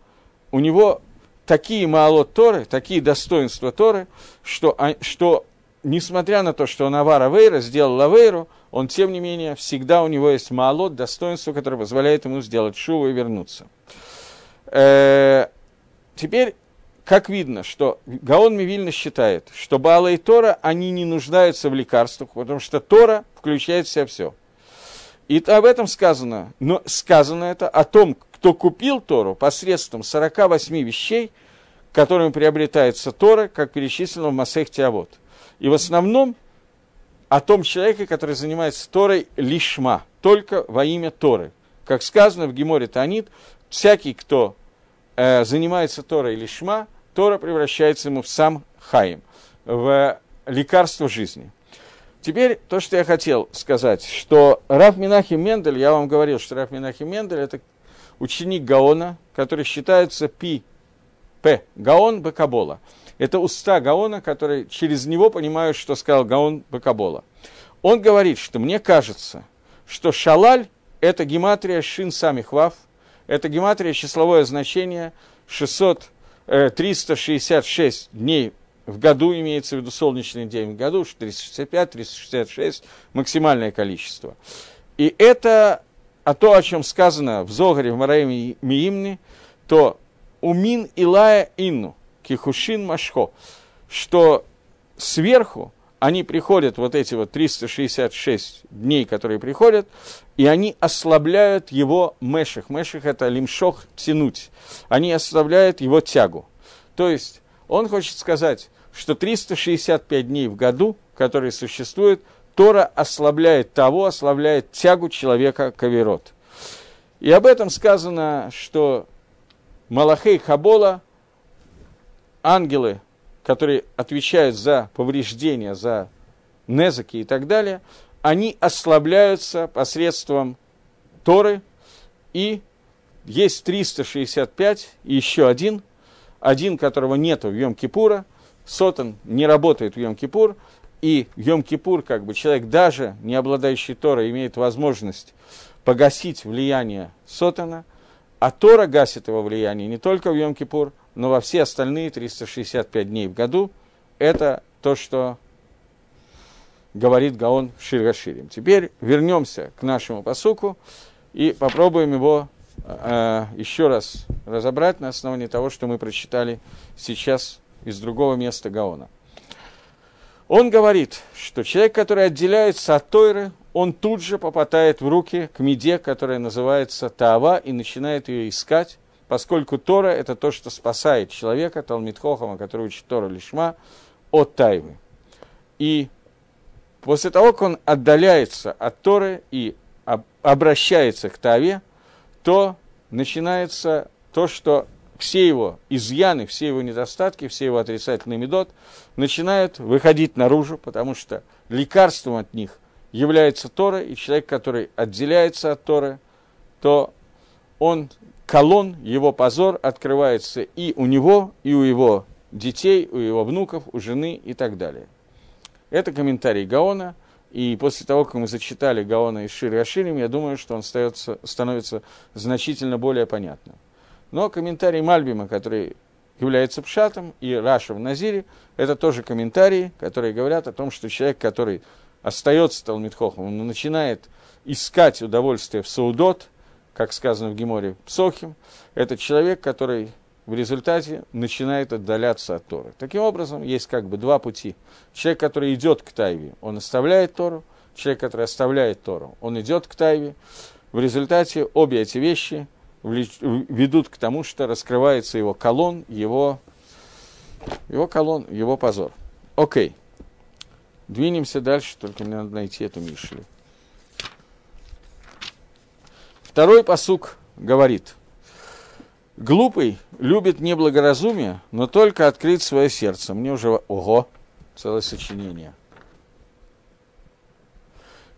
у него такие маалот Торы, такие достоинства Торы, что... что несмотря на то, что он авар авейра, сделал авейру, он, тем не менее, всегда у него есть маалот, достоинство, которое позволяет ему сделать шуву и вернуться. Э-э- теперь, как видно, что Гаон Мивильна считает, что Баала и Тора, они не нуждаются в лекарствах, потому что Тора включает в себя все. И об этом сказано, но сказано это о том, кто купил Тору посредством сорока восьми вещей, которыми приобретается Тора, как перечислено в Масехте Авот. И в основном о том человеке, который занимается Торой лишма, только во имя Торы. Как сказано в Геморе Таанит, всякий, кто э, занимается Торой лишма, Тора превращается ему в сам хаим, в лекарство жизни. Теперь то, что я хотел сказать, что Рав Менахем Мендель, я вам говорил, что Рав Менахем Мендель это ученик Гаона, который считается Пи, П, Гаон Бекабола. Это уста Гаона, который через него понимают, что сказал Гаон Бекабола. Он говорит, что мне кажется, что шалаль – это гематрия шин самихвав, это гематрия числовое значение шестьсот, триста шестьдесят шесть дней в году, имеется в виду солнечный день в году, триста шестьдесят пять, триста шестьдесят шесть, максимальное количество. И это а то, о чем сказано в Зогаре, в Мараиме Миимне, то «умин илая инну». Кихушин Машхо, что сверху они приходят, вот эти вот триста шестьдесят шесть дней, которые приходят, и они ослабляют его меших. Меших – это лимшох, тянуть. Они ослабляют его тягу. То есть, он хочет сказать, что триста шестьдесят пять дней в году, которые существуют, Тора ослабляет того, ослабляет тягу человека к аверот. И об этом сказано, что Малахей Хабола, ангелы, которые отвечают за повреждения, за незаки и так далее, они ослабляются посредством Торы. И есть триста шестьдесят пять и еще один, один, которого нету в Йом-Кипура. Сотан не работает в Йом-Кипур. И в Йом-Кипур как бы человек, даже не обладающий Торой, имеет возможность погасить влияние Сотана. А Тора гасит его влияние не только в Йом-Кипур, но во все остальные триста шестьдесят пять дней в году. Это то, что говорит Гаон в Шир ха-Ширим. Теперь вернемся к нашему пасуку и попробуем его э, еще раз разобрать на основании того, что мы прочитали сейчас из другого места Гаона. Он говорит, что человек, который отделяется от Тойры, он тут же попадает в руки к меде, которая называется Таава, и начинает ее искать, поскольку Тора – это то, что спасает человека, Талмид Хохама, который учит Тору Лишма, от тайвы. И после того, как он отдаляется от Торы и обращается к Таве, то начинается то, что все его изъяны, все его недостатки, все его отрицательный медот начинают выходить наружу, потому что лекарством от них является Тора, и человек, который отделяется от Торы, то он, колон, его позор открывается и у него, и у его детей, у его внуков, у жены и так далее. Это комментарий Гаона, и после того, как мы зачитали Гаона из Шир ха-Ширим, я думаю, что он становится, становится значительно более понятным. Но комментарий Мальбима, который является пшатом, и Раша в Назире, это тоже комментарии, которые говорят о том, что человек, который остается Талмид Хохом, он начинает искать удовольствие в Саудот, как сказано в Геморе Псохим, это человек, который в результате начинает отдаляться от Торы. Таким образом, есть как бы два пути. Человек, который идет к Тайве, он оставляет Тору. Человек, который оставляет Тору, он идет к Тайве. В результате обе эти вещи ведут к тому, что раскрывается его колон, его, его колон, его позор. Окей. Двинемся дальше, только мне надо найти эту Мишли. Второй пасук говорит: глупый любит неблагоразумие, но только открыть свое сердце. Мне уже... Ого! Целое сочинение.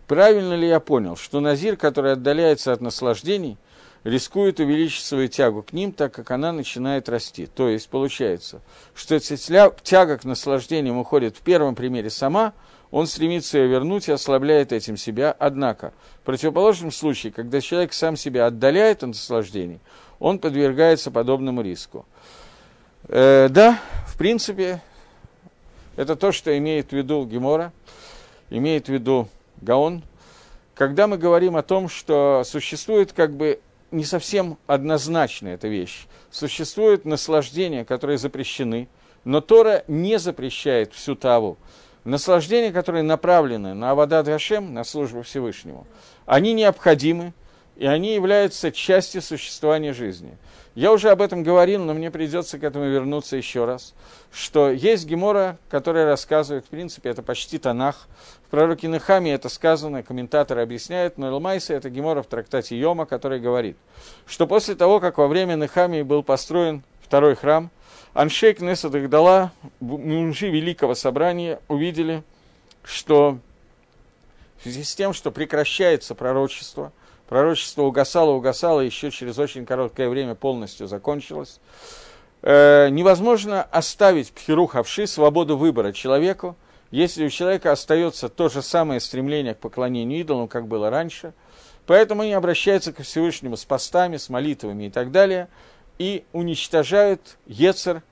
Правильно ли я понял, что назир, который отдаляется от наслаждений, рискует увеличить свою тягу к ним, так как она начинает расти? То есть, получается, что если тяга к наслаждениям уходит в первом примере сама, он стремится ее вернуть и ослабляет этим себя. Однако, в противоположном случае, когда человек сам себя отдаляет от наслаждений, он подвергается подобному риску. Э, да, в принципе, это то, что имеет в виду Гемора, имеет в виду Гаон. Когда мы говорим о том, что существует как бы не совсем однозначная эта вещь, существуют наслаждения, которые запрещены, но Тора не запрещает всю Таву. Наслаждения, которые направлены на Авадат Гашем, на службу Всевышнему, они необходимы, и они являются частью существования жизни. Я уже об этом говорил, но мне придется к этому вернуться еще раз, что есть Гемора, которая рассказывает, в принципе, это почти Танах. В пророке Нехемии это сказано, комментаторы объясняют, но Элмайса это Гемора в трактате Йома, который говорит, что после того, как во время Нехемии был построен второй храм, Аншей Кнесет Гдала, мужи Великого Собрания, увидели, что в связи с тем, что прекращается пророчество, пророчество угасало, угасало, еще через очень короткое время полностью закончилось. Э, невозможно оставить пхиру хавши, свободу выбора человеку, если у человека остается то же самое стремление к поклонению идолам, как было раньше. Поэтому они обращаются ко Всевышнему с постами, с молитвами и так далее, и уничтожают Ецер,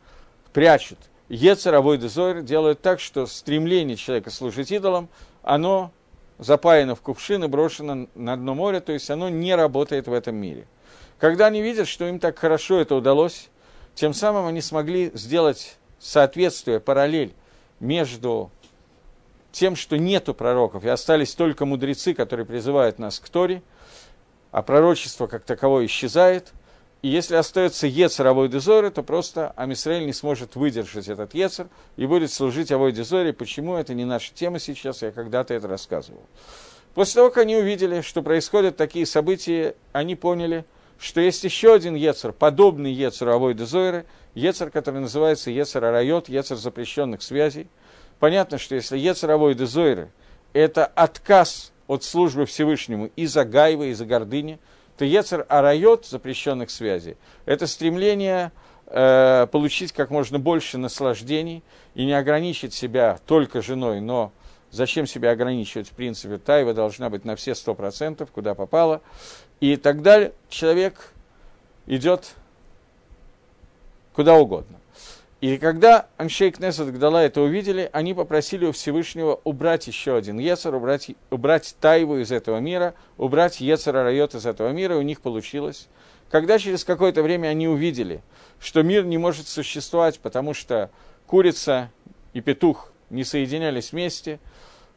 прячут. Ецер, Авойда Зойр делают так, что стремление человека служить идолам, оно... запаяно в кувшин и брошено на дно моря, то есть оно не работает в этом мире. Когда они видят, что им так хорошо это удалось, тем самым они смогли сделать соответствие, параллель между тем, что нету пророков, и остались только мудрецы, которые призывают нас к Торе, а пророчество как таковое исчезает. И если остается Ецер Авойда Зойра, то просто Амисраэль не сможет выдержать этот Ецер и будет служить Авойда Зойре. Почему? Это не наша тема сейчас, я когда-то это рассказывал. После того, как они увидели, что происходят такие события, они поняли, что есть еще один Ецер, подобный Ецеру Авойда Зойре, Ецер, который называется Ецер Арайот, Ецер запрещенных связей. Понятно, что если Ецер Авойда Зойре – это отказ от службы Всевышнему из-за гайвы, из-за гордыни, то Ецер Арайот, запрещенных связей, это стремление э, получить как можно больше наслаждений и не ограничить себя только женой, но зачем себя ограничивать, в принципе, тайва должна быть на все сто процентов, куда попало, и так далее. Человек идет куда угодно. И когда Аншей Кнесет Гдала это увидели, они попросили у Всевышнего убрать еще один Ецер, убрать, убрать Тайву из этого мира, убрать Ецер Арайот из этого мира, и у них получилось. Когда через какое-то время они увидели, что мир не может существовать, потому что курица и петух не соединялись вместе,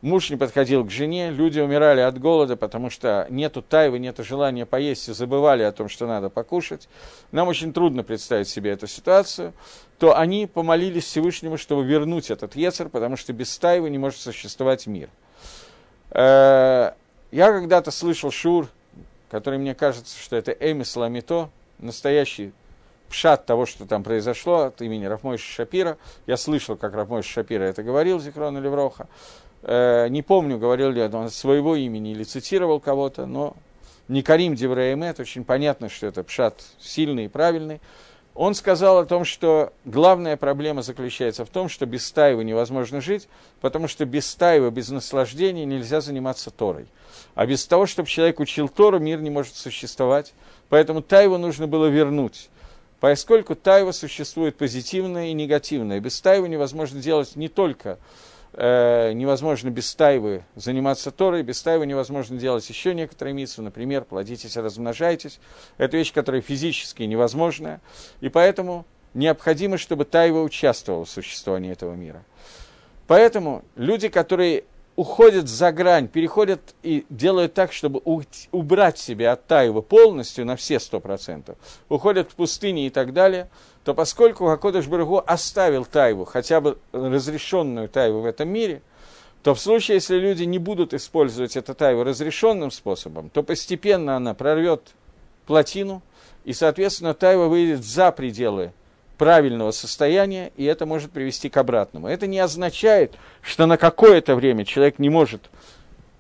Муж не подходил к жене, люди умирали от голода, потому что нету тайвы, нету желания поесть, и забывали о том, что надо покушать. Нам очень трудно представить себе эту ситуацию. То они помолились Всевышнему, чтобы вернуть этот ецер, потому что без тайвы не может существовать мир. Я когда-то слышал шиур, который, мне кажется, что это Эмис Ламито, настоящий пшат того, что там произошло от имени Рав Мойше Шапира. Я слышал, как Рав Мойше Шапира это говорил, Зикрона Левроха. Не помню, говорил ли он от своего имени или цитировал кого-то, но Никарим Деврей Эмет, очень понятно, что это пшат сильный и правильный. Он сказал о том, что главная проблема заключается в том, что без тайвы невозможно жить, потому что без тайвы, без наслаждения нельзя заниматься Торой. А без того, чтобы человек учил Тору, мир не может существовать. Поэтому тайву нужно было вернуть. Поскольку тайва существует позитивная и негативная. Без тайвы невозможно делать не только... Э, невозможно без тайвы заниматься Торой, без тайвы невозможно делать еще некоторые мицвы, например, плодитесь, размножайтесь. Это вещь, которая физически невозможная, и поэтому необходимо, чтобы тайва участвовала в существовании этого мира. Поэтому люди, которые уходят за грань, переходят и делают так, чтобы у, убрать себя от тайвы полностью на все сто процентов, уходят в пустыни и так далее, то поскольку Акодыш Барух Ху оставил тайву, хотя бы разрешенную тайву в этом мире, то в случае, если люди не будут использовать эту тайву разрешенным способом, то постепенно она прорвет плотину, и, соответственно, тайва выйдет за пределы правильного состояния, и это может привести к обратному. Это не означает, что на какое-то время человек не может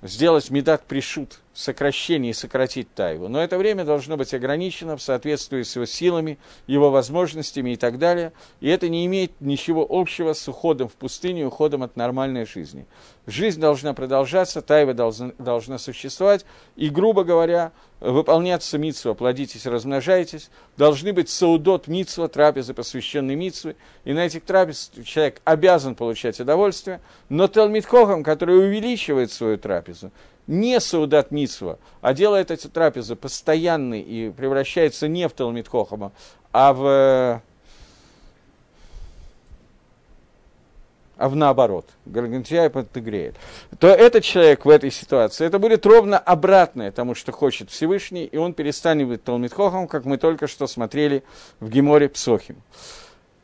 сделать медат пришут, сокращение и сократить тайву. Но это время должно быть ограничено в соответствии с его силами, его возможностями и так далее. И это не имеет ничего общего с уходом в пустыню, уходом от нормальной жизни. Жизнь должна продолжаться, тайва должна, должна существовать. И, грубо говоря, выполняться мицва, плодитесь, размножайтесь. Должны быть саудот мицва, трапезы, посвященные мицве. И на этих трапезах человек обязан получать удовольствие. Но талмид хохам, который увеличивает свою трапезу, не саудат мицва, а делает эти трапезы постоянной и превращается не в талмид хохама, а в, а в наоборот, гаргантия подыгреет, то этот человек в этой ситуации, это будет ровно обратное тому, что хочет Всевышний, и он перестанет быть талмид хохам, как мы только что смотрели в Геморе Псохим.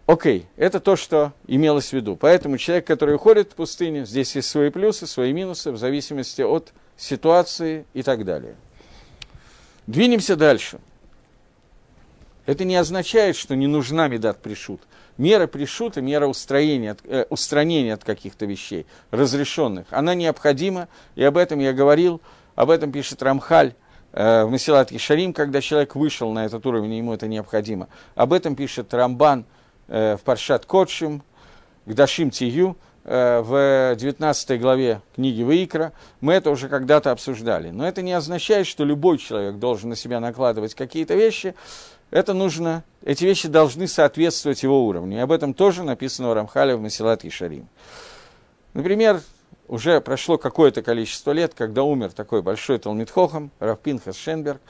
Окей, okay, это то, что имелось в виду. Поэтому человек, который уходит в пустыню, здесь есть свои плюсы, свои минусы, в зависимости от ситуации и так далее. Двинемся дальше. Это не означает, что не нужна медат пришут. Мера пришута, мера устранения, э, устранения от каких-то вещей, разрешенных, она необходима, и об этом я говорил, об этом пишет Рамхаль э, в Месилат Кишарим, когда человек вышел на этот уровень, ему это необходимо. Об этом пишет Рамбан в Паршат Кодшим, Гдашим Тию, в девятнадцатой главе книги Ваикра, мы это уже когда-то обсуждали. Но это не означает, что любой человек должен на себя накладывать какие-то вещи. Это нужно, эти вещи должны соответствовать его уровню. И об этом тоже написано у Рамхаля в Месилат Кишарим. Например, уже прошло какое-то количество лет, когда умер такой большой талмид хохам, Рав Пинхас Шейнберг.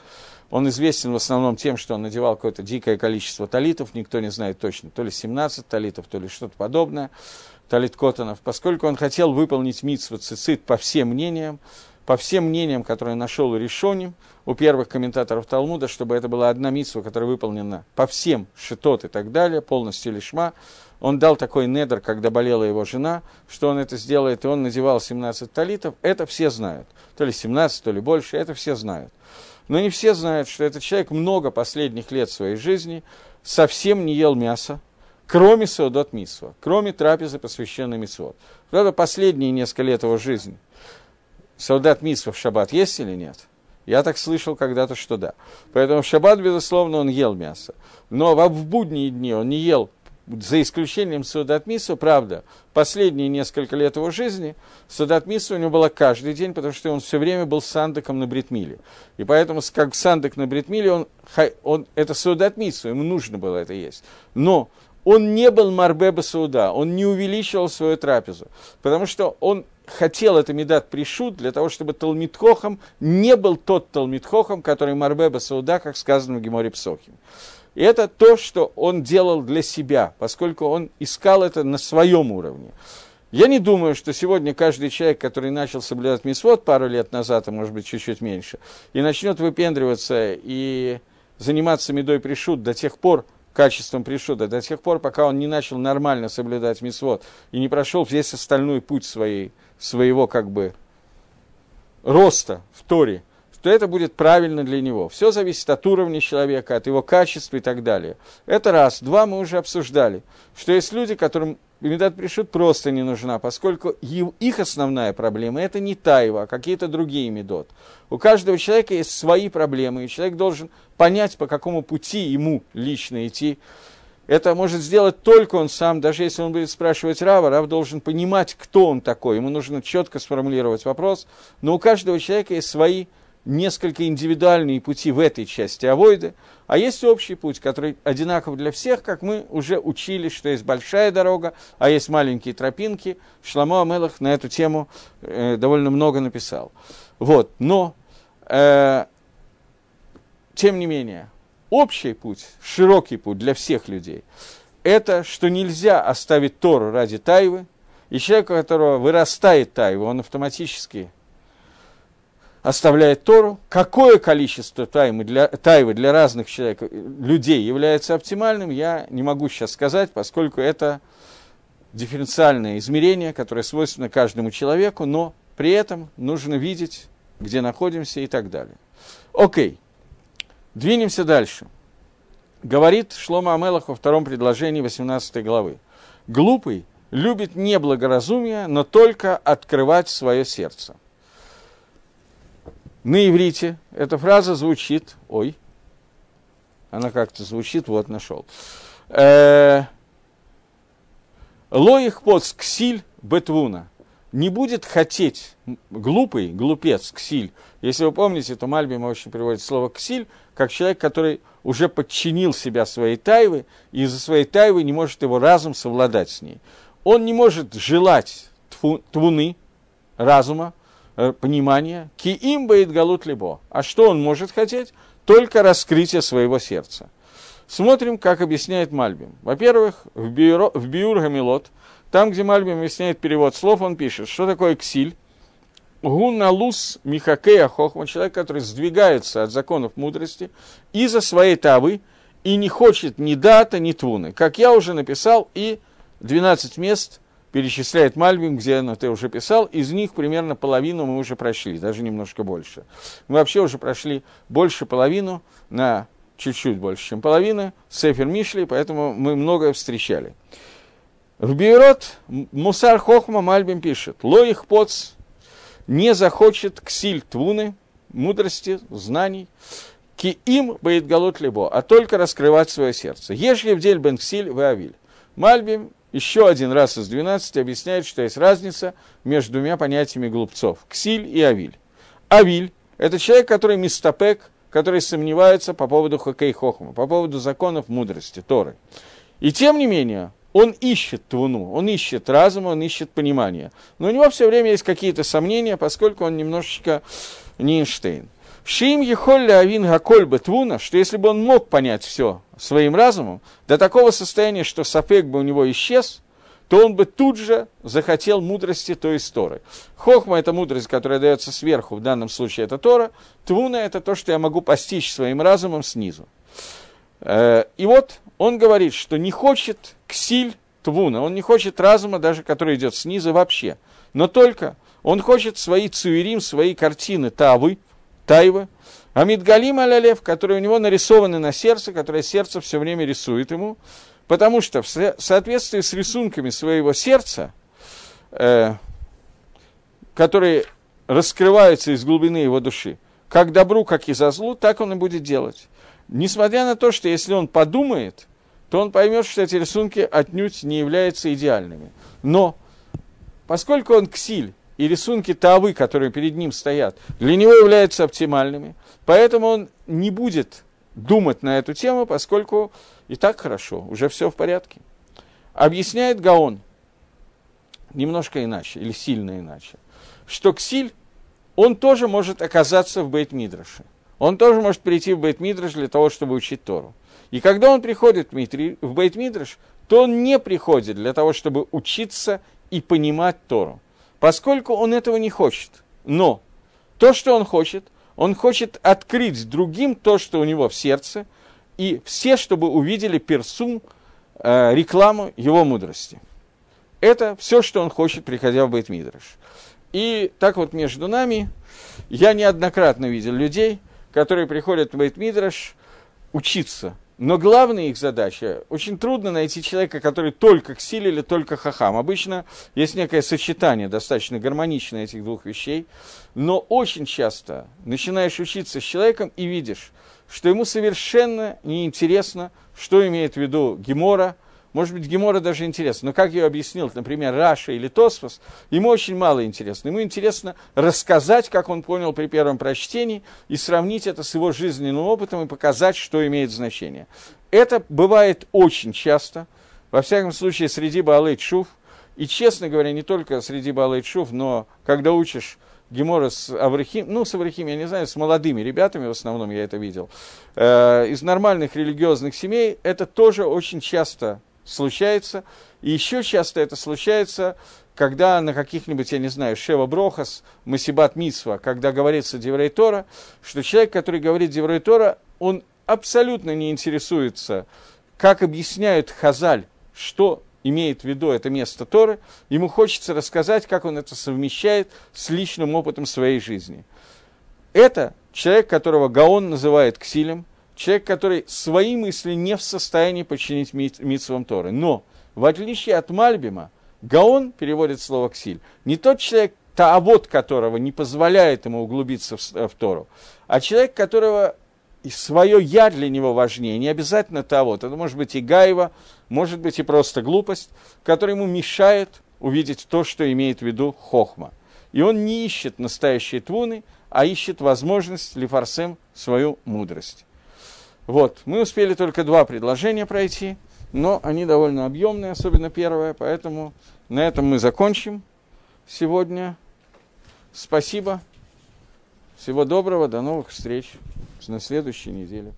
Он известен в основном тем, что он надевал какое-то дикое количество талитов, никто не знает точно, то ли семнадцать талитов, то ли что-то подобное, талит Котанов, поскольку он хотел выполнить мицву цицит по всем мнениям, по всем мнениям, которые нашел Ришоним, у первых комментаторов Талмуда, чтобы это была одна мицва, которая выполнена по всем шитот и так далее, полностью лишма. Он дал такой недр, когда болела его жена, что он это сделает, и он надевал семнадцать талитов, это все знают, то ли семнадцать, то ли больше, это все знают. Но не все знают, что этот человек много последних лет своей жизни совсем не ел мясо, кроме саудот мицва, кроме трапезы, посвященной мицвот. Это последние несколько лет его жизни. Саудат мицва в шаббат есть или нет? Я так слышал когда-то, что да. Поэтому в шаббат, безусловно, он ел мясо. Но в будние дни он не ел, за исключением саудат мицва, правда, последние несколько лет его жизни саудат мицва у него была каждый день, потому что он все время был сандыком на бритмиле. И поэтому, как сандык на бритмиле, он, он, это саудат мицва, ему нужно было это есть. Но он не был марбеба сауда, он не увеличивал свою трапезу, потому что он хотел это медат пришут для того, чтобы талмид хохам не был тот талмид хохам, который марбеба сауда, как сказано в Геморе Псохим. И это то, что он делал для себя, поскольку он искал это на своем уровне. Я не думаю, что сегодня каждый человек, который начал соблюдать мицвот пару лет назад, а может быть чуть-чуть меньше, и начнет выпендриваться и заниматься мидой пришут до тех пор, качеством пришута, до тех пор, пока он не начал нормально соблюдать мицвот и не прошел весь остальной путь своей, своего как бы роста в Торе, то это будет правильно для него. Все зависит от уровня человека, от его качества и так далее. Это раз. Два, мы уже обсуждали, что есть люди, которым мидат пришут просто не нужна, поскольку их основная проблема – это не таева, а какие-то другие мидот. У каждого человека есть свои проблемы, и человек должен понять, по какому пути ему лично идти. Это может сделать только он сам, даже если он будет спрашивать Рава, Рав должен понимать, кто он такой. Ему нужно четко сформулировать вопрос, но у каждого человека есть свои несколько индивидуальные пути в этой части авойды, а есть общий путь, который одинаков для всех, как мы уже учили, что есть большая дорога, а есть маленькие тропинки. Шламо Амелах на эту тему э, довольно много написал. Вот, но, э, тем не менее, общий путь, широкий путь для всех людей, это, что нельзя оставить Тору ради тайвы, и человек, у которого вырастает тайва, он автоматически оставляет Тору. Какое количество тайвы для, тайвы для разных человек, людей является оптимальным, я не могу сейчас сказать, поскольку это дифференциальное измерение, которое свойственно каждому человеку, но при этом нужно видеть, где находимся и так далее. Окей, двинемся дальше. Говорит Шломо Амелах во втором предложении восемнадцатой главы. «Глупый любит неблагоразумие, но только открывать свое сердце». На иврите эта фраза звучит, ой, она как-то звучит, вот, нашел. Лоих поц ксиль бетвуна. Не будет хотеть глупый, глупец, ксиль. Если вы помните, то Мальбим очень приводит слово ксиль, как человек, который уже подчинил себя своей тайве, и из-за своей тайвы не может его разум совладать с ней. Он не может желать твуны, разума, понимание, ки им бейт галут либо. А что он может хотеть? Только раскрытие своего сердца. Смотрим, как объясняет Мальбим. Во-первых, в Биур Гамилот, там, где Мальбим объясняет перевод слов, он пишет, что такое ксиль. Гуналус михакея хохма, человек, который сдвигается от законов мудрости из-за своей тавы и не хочет ни дата, ни твуны. Как я уже написал, и двенадцать мест перечисляет Мальбим, где на ты уже писал, из них примерно половину мы уже прошли, даже немножко больше. Мы вообще уже прошли больше половину, на чуть-чуть больше, чем половина, Сефер Мишли, поэтому мы многое встречали. В Бейрот Мусар Хохма Мальбим пишет, Лоих Поц не захочет ксиль твуны, мудрости, знаний, ки им бейт галот либо, а только раскрывать свое сердце. Ежели в дель бен ксиль веавиль. Мальбим еще один раз из двенадцати объясняет, что есть разница между двумя понятиями глупцов – ксиль и авиль. Авиль – это человек, который мистопек, который сомневается по поводу хокей хохма, по поводу законов мудрости, Торы. И тем не менее, он ищет твуну, он ищет разум, он ищет понимание. Но у него все время есть какие-то сомнения, поскольку он немножечко не Эйнштейн. Шиим ехолля авин гаколь бетвуна, что если бы он мог понять все своим разумом, до такого состояния, что сафек бы у него исчез, то он бы тут же захотел мудрости той из Торы. Хохма – это мудрость, которая дается сверху, в данном случае это Тора. Твуна – это то, что я могу постичь своим разумом снизу. И вот он говорит, что не хочет ксиль твуна, он не хочет разума, даже который идет снизу вообще. Но только он хочет свои цуирим, свои картины тавы, тайва, амидгалим алялев, которые у него нарисованы на сердце, которое сердце все время рисует ему, потому что в соответствии с рисунками своего сердца, э, которые раскрываются из глубины его души, как добру, как и за злу, так он и будет делать. Несмотря на то, что если он подумает, то он поймет, что эти рисунки отнюдь не являются идеальными. Но поскольку он ксиль, и рисунки тавы, которые перед ним стоят, для него являются оптимальными. Поэтому он не будет думать на эту тему, поскольку и так хорошо, уже все в порядке. Объясняет Гаон немножко иначе, или сильно иначе, что ксиль, он тоже может оказаться в Бейт-Мидраше. Он тоже может прийти в Бейт-Мидраш для того, чтобы учить Тору. И когда он приходит в Бейт-Мидраш, то он не приходит для того, чтобы учиться и понимать Тору, поскольку он этого не хочет. Но то, что он хочет, он хочет открыть другим то, что у него в сердце, и все, чтобы увидели персум, рекламу его мудрости. Это все, что он хочет, приходя в Бейт-Мидраш. И так вот между нами, я неоднократно видел людей, которые приходят в Бейт-Мидраш учиться. Но главная их задача, очень трудно найти человека, который только ксиль или только хахам. Обычно есть некое сочетание достаточно гармоничное этих двух вещей, но очень часто начинаешь учиться с человеком и видишь, что ему совершенно неинтересно, что имеет в виду Гемора. Может быть, Гемора даже интересно, но как ее объяснил, например, Раша или Тосфос, ему очень мало интересно. Ему интересно рассказать, как он понял при первом прочтении, и сравнить это с его жизненным опытом и показать, что имеет значение. Это бывает очень часто, во всяком случае, среди баалей тшув, и, честно говоря, не только среди баалей тшув, но когда учишь Гемора с Аврахим, ну, с Аврахим, я не знаю, с молодыми ребятами, в основном я это видел, э, из нормальных религиозных семей, это тоже очень часто случается, и еще часто это случается, когда на каких-нибудь, я не знаю, Шева Брохас, Масибат Мицва, когда говорится Деврей Тора, что человек, который говорит Деврей Тора, он абсолютно не интересуется, как объясняют Хазаль, что имеет в виду это место Торы, ему хочется рассказать, как он это совмещает с личным опытом своей жизни. Это человек, которого Гаон называет ксилем, человек, который свои мысли не в состоянии подчинить мицвам Торы. Но, в отличие от Мальбима, Гаон переводит слово «ксиль». Не тот человек, таавод которого не позволяет ему углубиться в, в Тору, а человек, которого свое «я» для него важнее, не обязательно таавод. Это может быть и гаева, может быть и просто глупость, которая ему мешает увидеть то, что имеет в виду хохма. И он не ищет настоящей твуны, а ищет возможность лефарсем свою мудрость. Вот, мы успели только два предложения пройти, но они довольно объемные, особенно первое, поэтому на этом мы закончим сегодня. Спасибо, всего доброго, до новых встреч на следующей неделе.